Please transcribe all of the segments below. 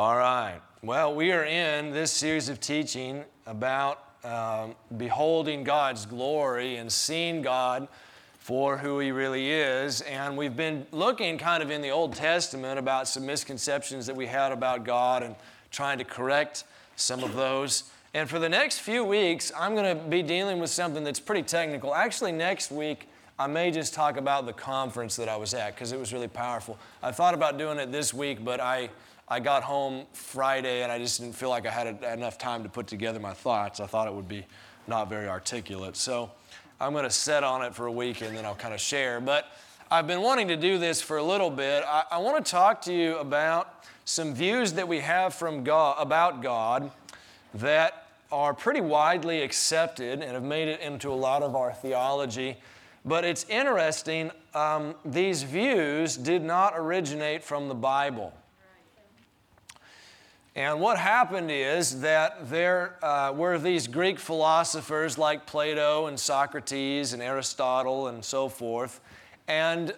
All right. Well, we are in this series of teaching about beholding God's glory and seeing God for who He really is. And we've been looking kind of in the Old Testament about some misconceptions that we had about God and trying to correct some of those. And for the next few weeks, I'm going to be dealing with something that's pretty technical. Actually, next week, I may just talk about the conference that I was at because it was really powerful. I thought about doing it this week, but I got home Friday and I just didn't feel like I had enough time to put together my thoughts. I thought it would be not very articulate. So I'm going to set on it for a week and then I'll kind of share. But I've been wanting to do this for a little bit. I want to talk to you about some views that we have from God about God that are pretty widely accepted and have made it into a lot of our theology. But it's interesting, these views did not originate from the Bible. And what happened is that there were these Greek philosophers like Plato and Socrates and Aristotle and so forth. And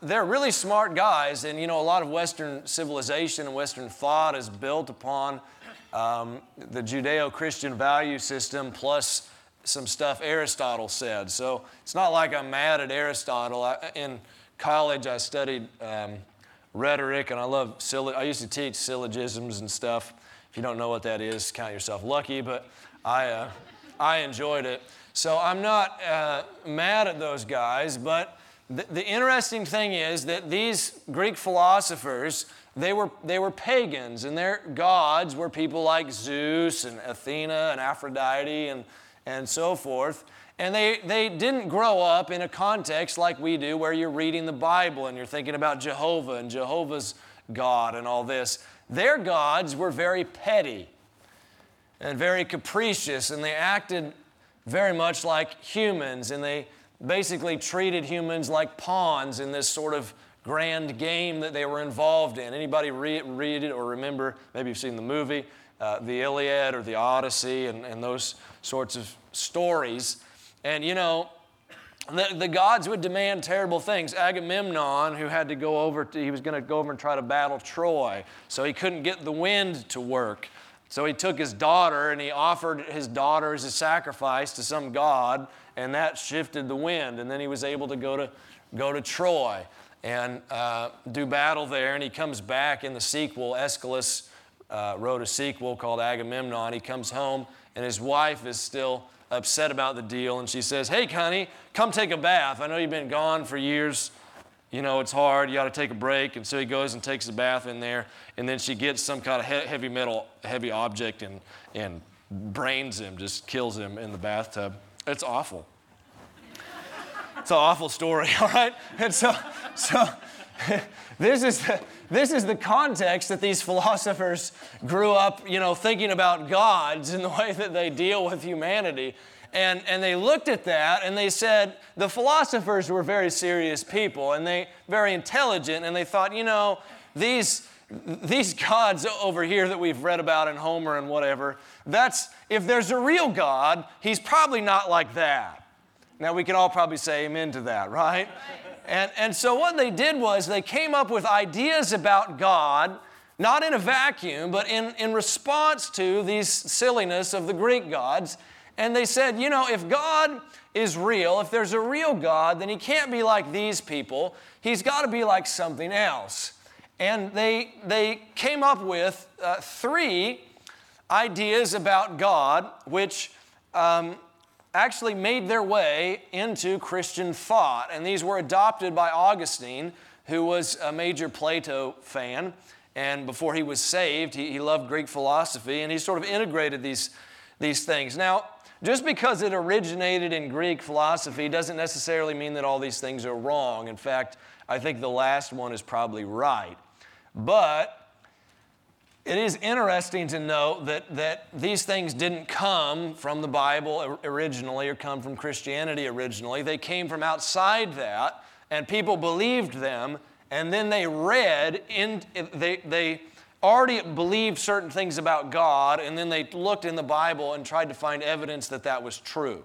they're really smart guys. And, you know, a lot of Western civilization and Western thought is built upon the Judeo-Christian value system plus some stuff Aristotle said. So it's not like I'm mad at Aristotle. In college, I studied rhetoric, and I love I used to teach syllogisms and stuff. If you don't know what that is, count yourself lucky, but I enjoyed it. So I'm not mad at those guys, but the interesting thing is that these Greek philosophers, they were pagans, and their gods were people like Zeus and Athena and Aphrodite and so forth. And they didn't grow up in a context like we do where you're reading the Bible and you're thinking about Jehovah and Jehovah's God and all this. Their gods were very petty and very capricious, and they acted very much like humans, and they basically treated humans like pawns in this sort of grand game that they were involved in. Anybody read it or remember? Maybe you've seen the movie, the Iliad or the Odyssey and those sorts of stories. And, you know, the gods would demand terrible things. Agamemnon, who had to go over, he was going to go over and try to battle Troy, so he couldn't get the wind to work. So he took his daughter and he offered his daughter as a sacrifice to some god, and that shifted the wind. And then he was able to go to Troy and do battle there. And he comes back in the sequel. Aeschylus wrote a sequel called Agamemnon. He comes home, and his wife is still upset about the deal, and she says, "Hey, honey, come take a bath. I know you've been gone for years. You know, it's hard. You ought to take a break." And so he goes and takes a bath in there, and then she gets some kind of heavy object and brains him, just kills him in the bathtub. It's awful. It's an awful story, all right? And so this is the context that these philosophers grew up, you know, thinking about gods and the way that they deal with humanity. And they looked at that and they said, the philosophers were very serious people and they very intelligent, and they thought, you know, these gods over here that we've read about in Homer and whatever, if there's a real God, he's probably not like that. Now we can all probably say amen to that, right? And so what they did was they came up with ideas about God, not in a vacuum, but in response to these silliness of the Greek gods. And they said, you know, if God is real, if there's a real God, then he can't be like these people. He's got to be like something else. And they came up with three ideas about God, which actually made their way into Christian thought. And these were adopted by Augustine, who was a major Plato fan. And before he was saved, he loved Greek philosophy, and he sort of integrated these things. Now, just because it originated in Greek philosophy doesn't necessarily mean that all these things are wrong. In fact, I think the last one is probably right. But it is interesting to note that these things didn't come from the Bible originally or come from Christianity originally. They came from outside that, and people believed them, and then they read, they already believed certain things about God, and then they looked in the Bible and tried to find evidence that that was true,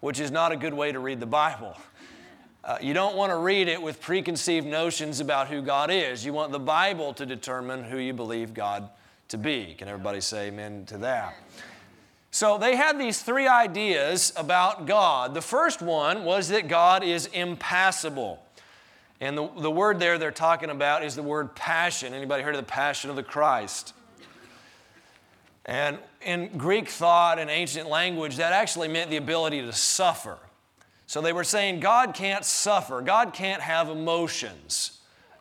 which is not a good way to read the Bible. You don't want to read it with preconceived notions about who God is. You want the Bible to determine who you believe God to be. Can everybody say amen to that? So they had these three ideas about God. The first one was that God is impassible. And the word there they're talking about is the word passion. Anybody heard of the Passion of the Christ? And in Greek thought and ancient language, that actually meant the ability to suffer. So they were saying God can't suffer. God can't have emotions,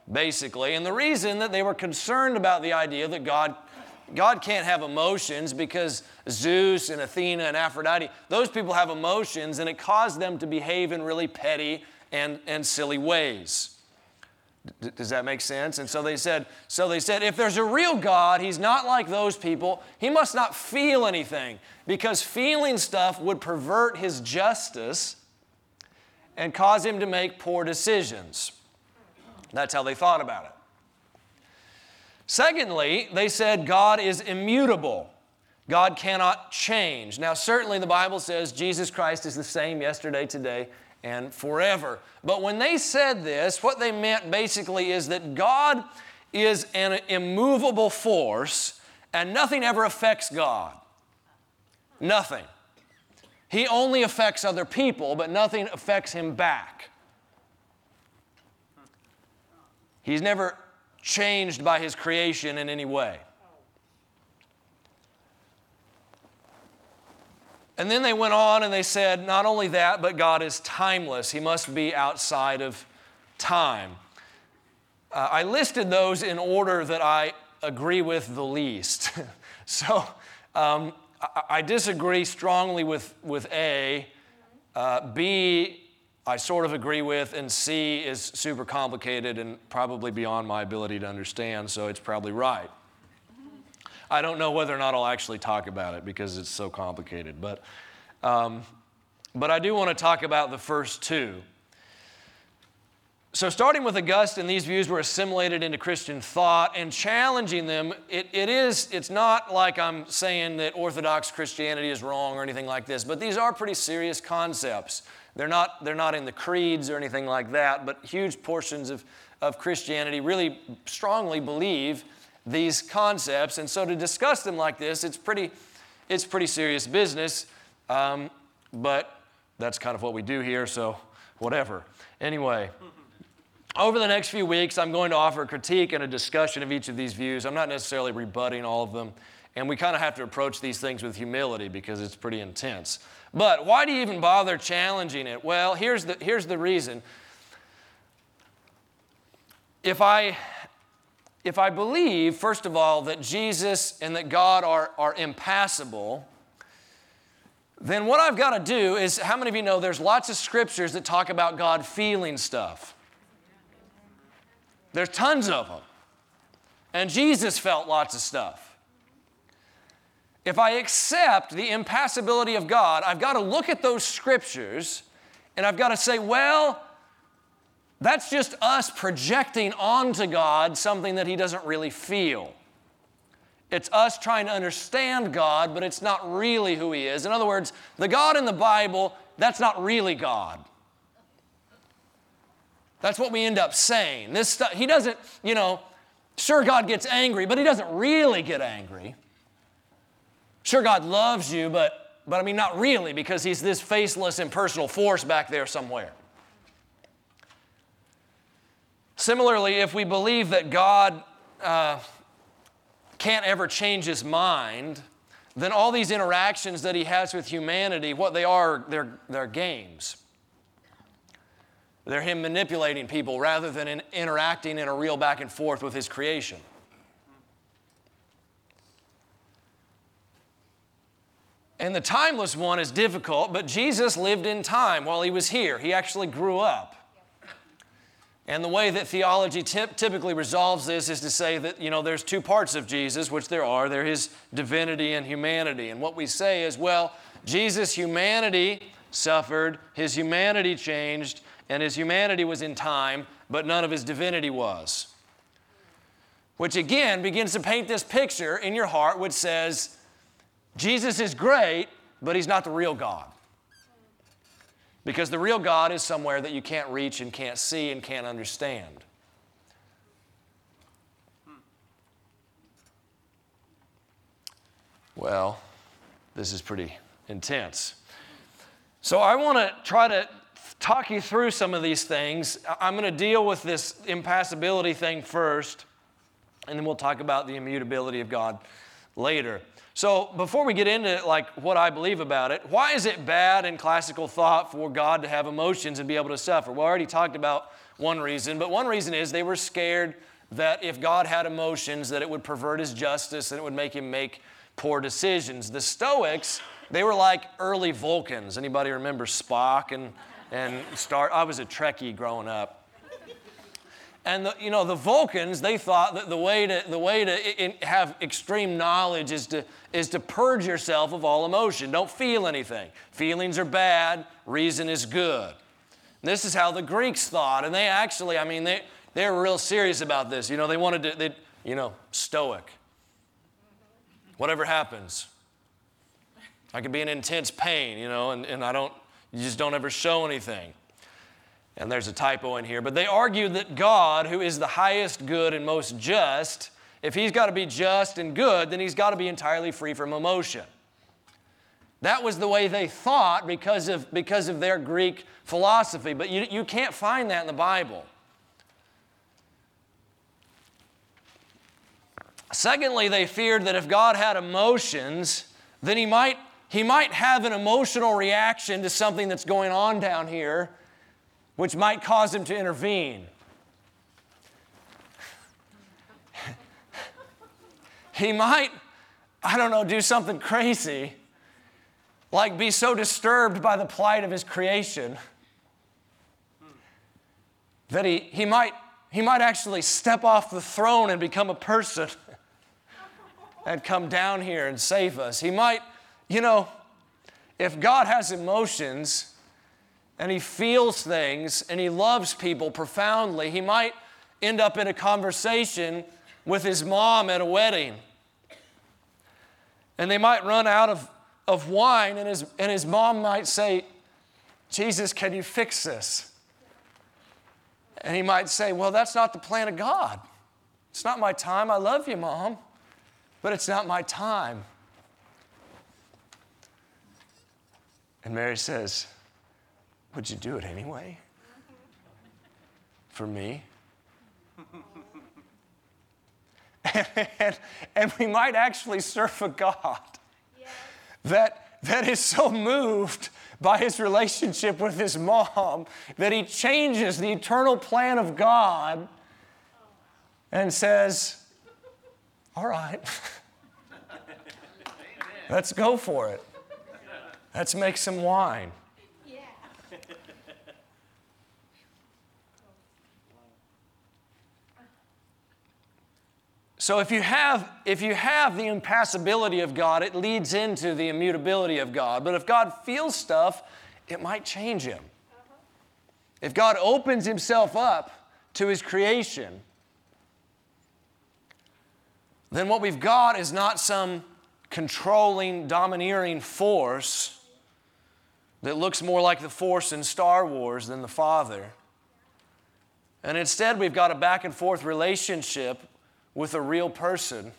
basically. And the reason that they were concerned about the idea that God can't have emotions because Zeus and Athena and Aphrodite, those people have emotions, and it caused them to behave in really petty and silly ways. Does that make sense? And so they said, if there's a real God, he's not like those people. He must not feel anything, because feeling stuff would pervert his justice and cause him to make poor decisions. That's how they thought about it. Secondly, they said God is immutable. God cannot change. Now, certainly the Bible says Jesus Christ is the same yesterday, today, and forever. But when they said this, what they meant basically is that God is an immovable force and nothing ever affects God. Nothing. He only affects other people, but nothing affects him back. He's never changed by his creation in any way. And then they went on and they said, not only that, but God is timeless. He must be outside of time. I listed those in order that I agree with the least. So I disagree strongly with A. B, I sort of agree with, and C is super complicated and probably beyond my ability to understand, so it's probably right. I don't know whether or not I'll actually talk about it because it's so complicated, but I do want to talk about the first two. So starting with Augustine, these views were assimilated into Christian thought, and challenging them, it's not like I'm saying that Orthodox Christianity is wrong or anything like this, but these are pretty serious concepts. They're not in the creeds or anything like that, but huge portions of Christianity really strongly believe these concepts, and so to discuss them like this, it's pretty serious business, but that's kind of what we do here, so whatever. Anyway, over the next few weeks, I'm going to offer a critique and a discussion of each of these views. I'm not necessarily rebutting all of them, and we kind of have to approach these things with humility because it's pretty intense. But why do you even bother challenging it? Well, here's the reason. If I believe, first of all, that Jesus and that God are impassible, then what I've got to do is, how many of you know there's lots of scriptures that talk about God feeling stuff? There's tons of them. And Jesus felt lots of stuff. If I accept the impassibility of God, I've got to look at those scriptures and I've got to say, well, that's just us projecting onto God something that he doesn't really feel. It's us trying to understand God, but it's not really who he is. In other words, the God in the Bible, that's not really God. That's what we end up saying. This stuff, he doesn't, sure God gets angry, but he doesn't really get angry. Sure God loves you, but I mean not really, because he's this faceless, impersonal force back there somewhere. Similarly, if we believe that God can't ever change his mind, then all these interactions that he has with humanity, what they are, they're games. They're him manipulating people rather than interacting in a real back and forth with his creation. And the timeless one is difficult, but Jesus lived in time while he was here. He actually grew up. And the way that theology typically resolves this is to say that, there's two parts of Jesus, which there are. There is divinity and humanity. And what we say is, well, Jesus' humanity suffered, his humanity changed, and his humanity was in time, but none of his divinity was. Which again begins to paint this picture in your heart which says, Jesus is great, but he's not the real God. Because the real God is somewhere that you can't reach and can't see and can't understand. Well, this is pretty intense. So I want to try to talk you through some of these things. I'm going to deal with this impassibility thing first, and then we'll talk about the immutability of God later. So before we get into like what I believe about it, why is it bad in classical thought for God to have emotions and be able to suffer? Well, I already talked about one reason, but one reason is they were scared that if God had emotions, that it would pervert his justice and it would make him make poor decisions. The Stoics, they were like early Vulcans. Anybody remember Spock and Star? I was a Trekkie growing up. And the Vulcans, they thought that the way to have extreme knowledge is to purge yourself of all emotion. Don't feel anything. Feelings are bad. Reason is good. And this is how the Greeks thought, and they actually, they were real serious about this. They wanted to, Stoic. Whatever happens. I could be in intense pain, and you just don't ever show anything. And there's a typo in here. But they argue that God, who is the highest good and most just, if he's got to be just and good, then he's got to be entirely free from emotion. That was the way they thought because of their Greek philosophy. But you can't find that in the Bible. Secondly, they feared that if God had emotions, then he might have an emotional reaction to something that's going on down here, which might cause him to intervene. He might, do something crazy, like be so disturbed by the plight of his creation that he might actually step off the throne and become a person. And come down here and save us. He might, if God has emotions and he feels things and he loves people profoundly, he might end up in a conversation with his mom at a wedding. And they might run out of wine, and his mom might say, "Jesus, can you fix this?" And he might say, "Well, that's not the plan of God. It's not my time. I love you, Mom. But it's not my time." And Mary says, "Would you do it anyway? For me?" and we might actually serve a God that is so moved by his relationship with his mom that he changes the eternal plan of God and says, "All right, let's go for it. Let's make some wine." Yeah. So if you have the impassibility of God, it leads into the immutability of God. But if God feels stuff, it might change him. If God opens himself up to his creation, then what we've got is not some controlling, domineering force that looks more like the force in Star Wars than the Father. And instead, we've got a back and forth relationship with a real person.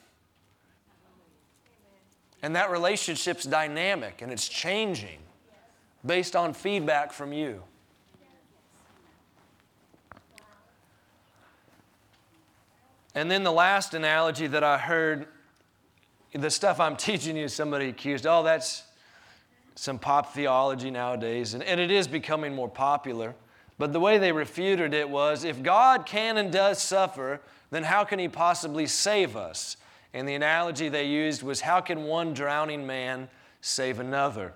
And that relationship's dynamic, and it's changing based on feedback from you. And then the last analogy that I heard, the stuff I'm teaching you, somebody accused, "Oh, that's some pop theology nowadays." And it is becoming more popular. But the way they refuted it was, if God can and does suffer, then how can he possibly save us? And the analogy they used was, how can one drowning man save another?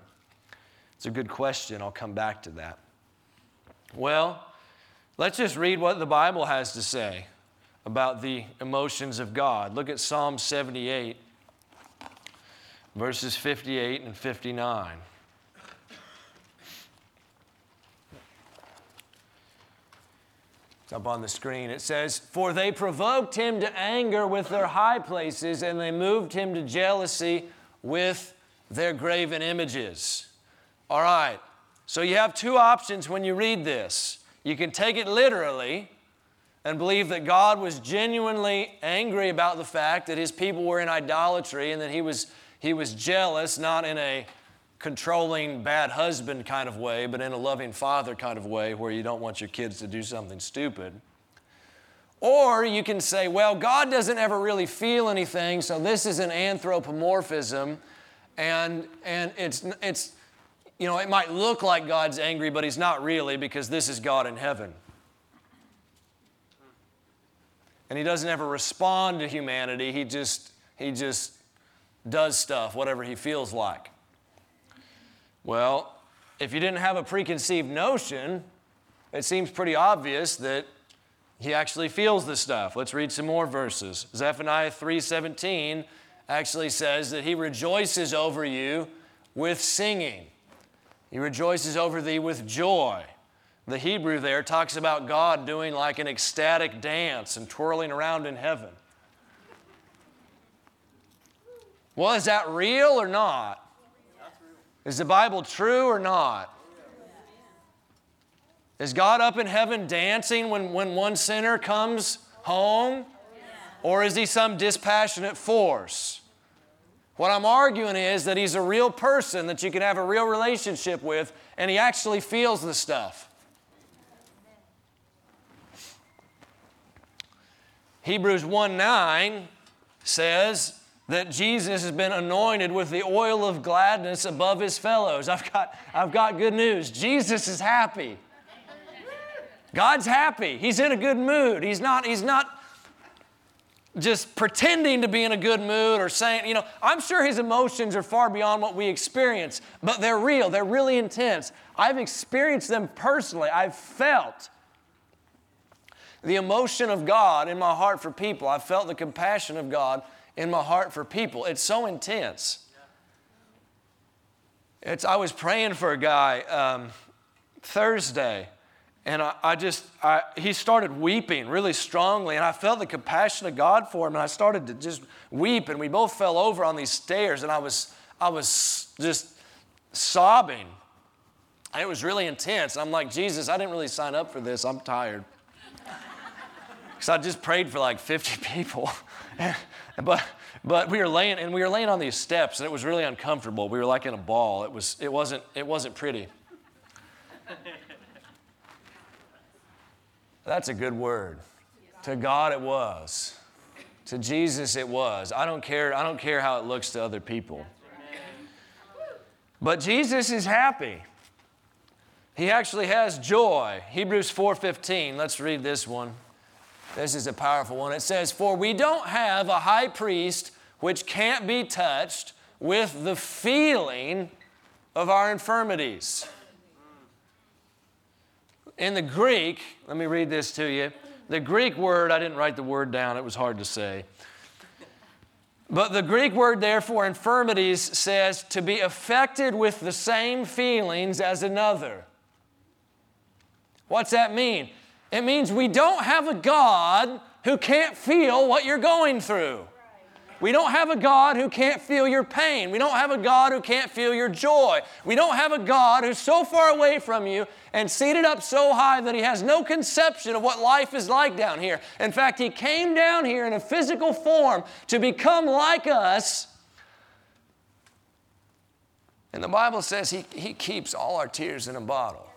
It's a good question. I'll come back to that. Well, let's just read what the Bible has to say about the emotions of God. Look at Psalm 78, verses 58 and 59. It's up on the screen. It says, "For they provoked him to anger with their high places, and they moved him to jealousy with their graven images." All right, So you have two options when you read this. You can take it literally and believe that God was genuinely angry about the fact that his people were in idolatry and that he was jealous, not in a controlling bad husband kind of way, but in a loving father kind of way where you don't want your kids to do something stupid. Or you can say, well, God doesn't ever really feel anything, so this is an anthropomorphism, and it's you know, it might look like God's angry, but he's not really, because this is God in heaven. And he doesn't ever respond to humanity. He just does stuff, whatever he feels like. Well, if you didn't have a preconceived notion, it seems pretty obvious that he actually feels this stuff. Let's read some more verses. Zephaniah 3:17 actually says that he rejoices over you with singing. He rejoices over thee with joy. The Hebrew there talks about God doing like an ecstatic dance and twirling around in heaven. Well, is that real or not? Is the Bible true or not? Is God up in heaven dancing when one sinner comes home? Or is he some dispassionate force? What I'm arguing is that he's a real person that you can have a real relationship with, and he actually feels the stuff. Hebrews 1:9 says that Jesus has been anointed with the oil of gladness above his fellows. I've got good news. Jesus is happy. God's happy. He's in a good mood. He's not just pretending to be in a good mood or saying, you know, I'm sure his emotions are far beyond what we experience, but they're real. They're really intense. I've experienced them personally. I've felt the emotion of God in my heart for people. I've felt the compassion of God in my heart for people. It's so intense. I was praying for a guy Thursday, and he started weeping really strongly, and I felt the compassion of God for him, and I started to just weep, and we both fell over on these stairs, and I was just sobbing. And it was really intense. I'm like, Jesus, I didn't really sign up for this. I'm tired. Because I just prayed for like 50 people. But we were laying on these steps, and it was really uncomfortable. We were like in a ball. It wasn't pretty. That's a good word. To God it was. To Jesus it was. I don't care how it looks to other people. But Jesus is happy. He actually has joy. Hebrews 4:15. Let's read this one. This is a powerful one. It says, "For we don't have a high priest which can't be touched with the feeling of our infirmities." In the Greek, let me read this to you. The Greek word, I didn't write the word down. It was hard to say. But the Greek word there for infirmities says to be affected with the same feelings as another. What's that mean? It means we don't have a God who can't feel what you're going through. We don't have a God who can't feel your pain. We don't have a God who can't feel your joy. We don't have a God who's so far away from you and seated up so high that he has no conception of what life is like down here. In fact, he came down here in a physical form to become like us. And the Bible says he keeps all our tears in a bottle.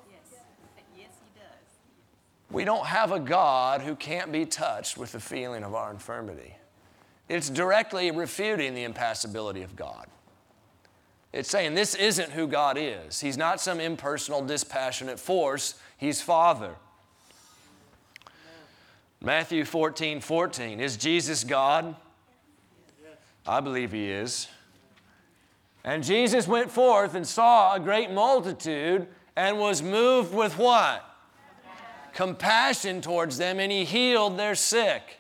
Yes, he does. We don't have a God who can't be touched with the feeling of our infirmity. It's directly refuting the impassibility of God. It's saying this isn't who God is. He's not some impersonal, dispassionate force. He's Father. Matthew 14:14. Is Jesus God? I believe he is. And Jesus went forth and saw a great multitude and was moved with what? Compassion towards them, and he healed their sick.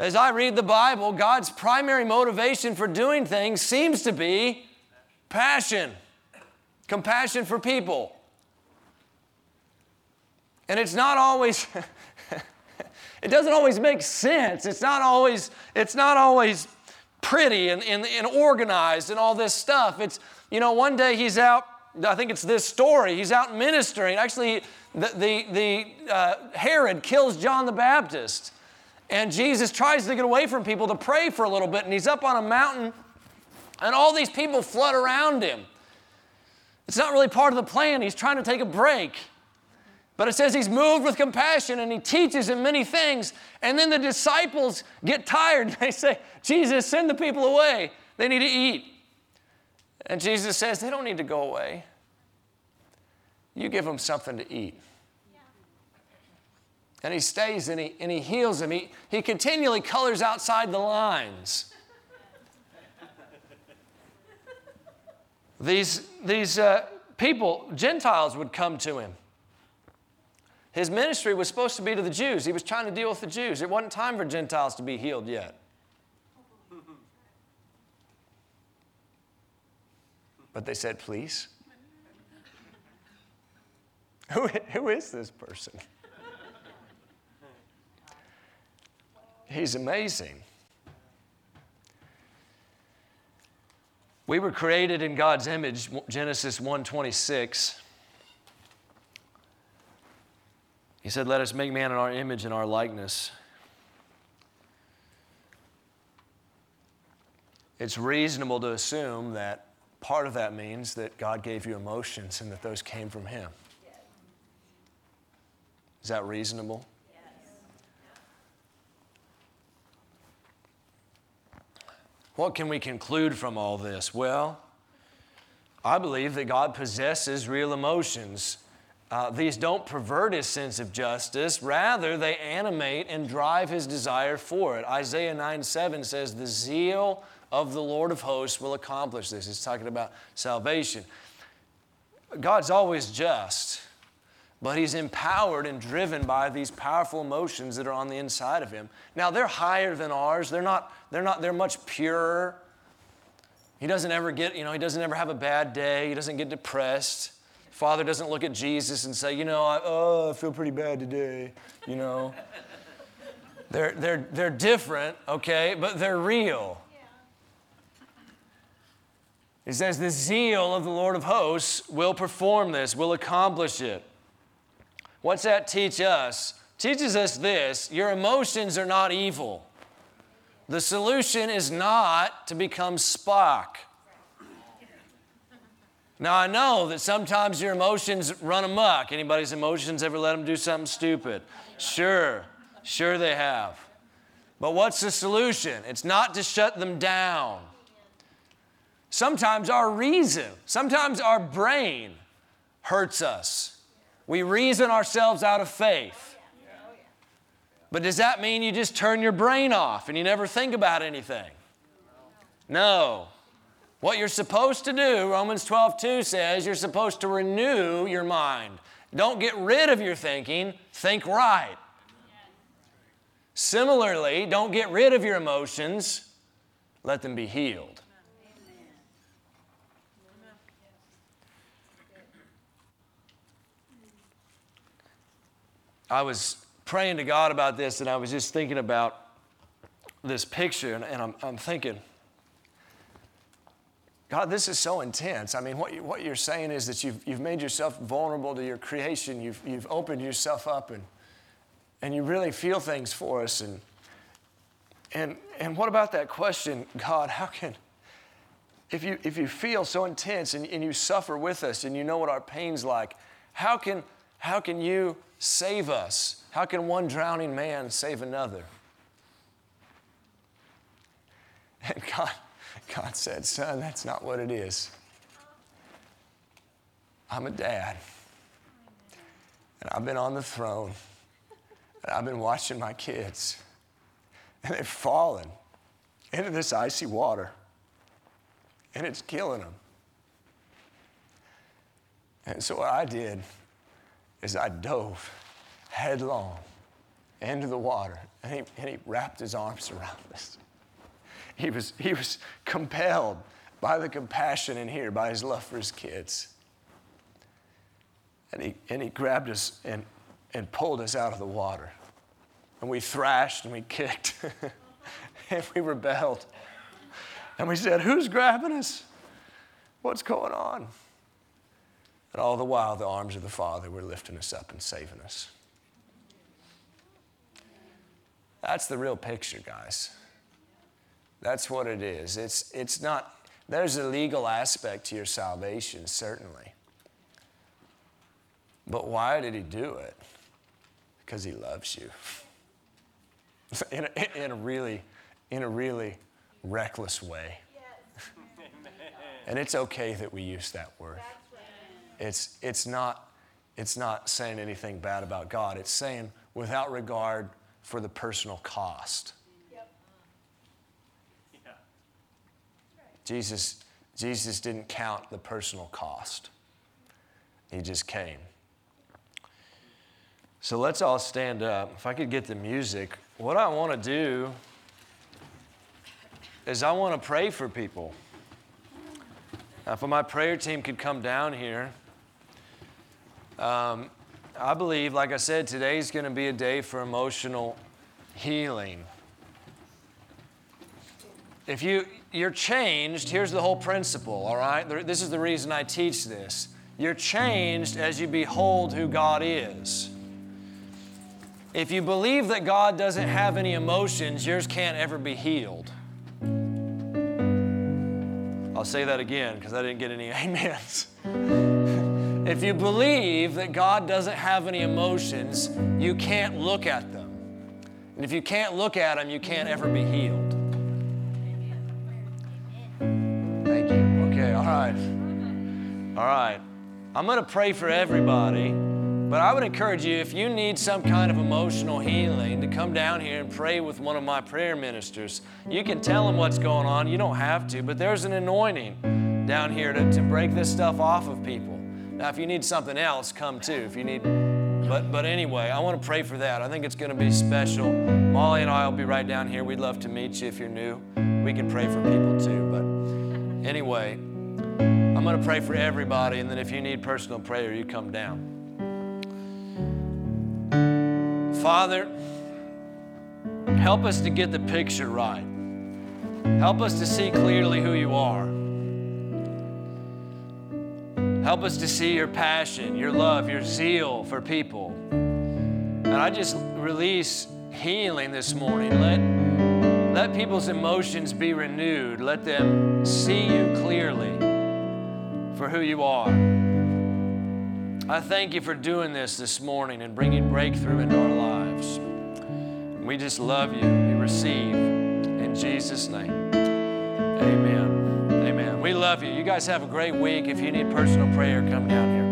As I read the Bible, God's primary motivation for doing things seems to be passion, compassion for people. And it's not always, it doesn't always make sense. It's not always pretty and organized and all this stuff. It's, you know, one day he's out I think it's this story. He's out ministering. Actually, Herod kills John the Baptist. And Jesus tries to get away from people to pray for a little bit. And he's up on a mountain, and all these people flood around him. It's not really part of the plan. He's trying to take a break. But it says he's moved with compassion, and he teaches him many things. And then the disciples get tired. They say, Jesus, send the people away. They need to eat. And Jesus says, they don't need to go away. You give them something to eat. Yeah. And he stays, and he heals them. He continually colors outside the lines. These people, Gentiles, would come to him. His ministry was supposed to be to the Jews. He was trying to deal with the Jews. It wasn't time for Gentiles to be healed yet. But they said, please. Who is this person? He's amazing. We were created in God's image, Genesis 1:26. He said, let us make man in our image and our likeness. It's reasonable to assume that part of that means that God gave you emotions and that those came from him. Yes. Is that reasonable? Yes. What can we conclude from all this? Well, I believe that God possesses real emotions. These don't pervert his sense of justice. Rather, they animate and drive his desire for it. Isaiah 9:7 says, the zeal of the Lord of hosts will accomplish this. It's talking about salvation. God's always just, but he's empowered and driven by these powerful emotions that are on the inside of him. Now, they're higher than ours. They're much purer. He doesn't ever get, he doesn't ever have a bad day. He doesn't get depressed. Father doesn't look at Jesus and say, I feel pretty bad today, They're different, okay, but they're real. He says, the zeal of the Lord of hosts will perform this, will accomplish it. What's that teach us? Teaches us this: your emotions are not evil. The solution is not to become Spock. Now, I know that sometimes your emotions run amok. Anybody's emotions ever let them do something stupid? Sure they have. But what's the solution? It's not to shut them down. Sometimes our reason, sometimes our brain hurts us. We reason ourselves out of faith. But does that mean you just turn your brain off and you never think about anything? No. What you're supposed to do, Romans 12:2 says, you're supposed to renew your mind. Don't get rid of your thinking. Think right. Yes. Similarly, don't get rid of your emotions. Let them be healed. Amen. I was praying to God about this, and I was just thinking about this picture, and I'm thinking, God, this is so intense. What you're saying is that you've made yourself vulnerable to your creation. You've opened yourself up, and you really feel things for us. And what about that question, God? How can, if you feel so intense and you suffer with us and you know what our pain's like, how can you save us? How can one drowning man save another? And God said, son, that's not what it is. I'm a dad, and I've been on the throne, and I've been watching my kids, and they've fallen into this icy water, and it's killing them. And so what I did is I dove headlong into the water, and he wrapped his arms around us. He was compelled by the compassion in here, by his love for his kids. And he grabbed us and pulled us out of the water. And we thrashed and we kicked and we rebelled. And we said, who's grabbing us? What's going on? And all the while, the arms of the Father were lifting us up and saving us. That's the real picture, guys. That's what it is. It's not, there's a legal aspect to your salvation, certainly. But why did he do it? Because he loves you. In a really reckless way. Yes. And it's okay that we use that word. It's not saying anything bad about God. It's saying without regard for the personal cost. Yep. Yeah. Jesus didn't count the personal cost. He just came. So let's all stand up. If I could get the music, what I want to do is I want to pray for people. Now, if my prayer team could come down here, I believe, like I said, today's going to be a day for emotional healing. If you're changed, here's the whole principle, all right? This is the reason I teach this. You're changed as you behold who God is. If you believe that God doesn't have any emotions, yours can't ever be healed. I'll say that again because I didn't get any amens. If you believe that God doesn't have any emotions, you can't look at them. And if you can't look at them, you can't ever be healed. Thank you. Okay, all right. All right. I'm going to pray for everybody. But I would encourage you, if you need some kind of emotional healing, to come down here and pray with one of my prayer ministers. You can tell them what's going on. You don't have to, but there's an anointing down here to break this stuff off of people. Now, if you need something else, come too. If you need, but anyway, I want to pray for that. I think it's going to be special. Molly and I will be right down here. We'd love to meet you if you're new. We can pray for people too. But anyway, I'm going to pray for everybody, and then if you need personal prayer, you come down. Father, help us to get the picture right. Help us to see clearly who you are. Help us to see your passion, your love, your zeal for people. And I just release healing this morning. Let people's emotions be renewed. Let them see you clearly for who you are. I thank you for doing this morning and bringing breakthrough into our lives. We just love you. We receive in Jesus' name. Amen. Amen. We love you. You guys have a great week. If you need personal prayer, come down here.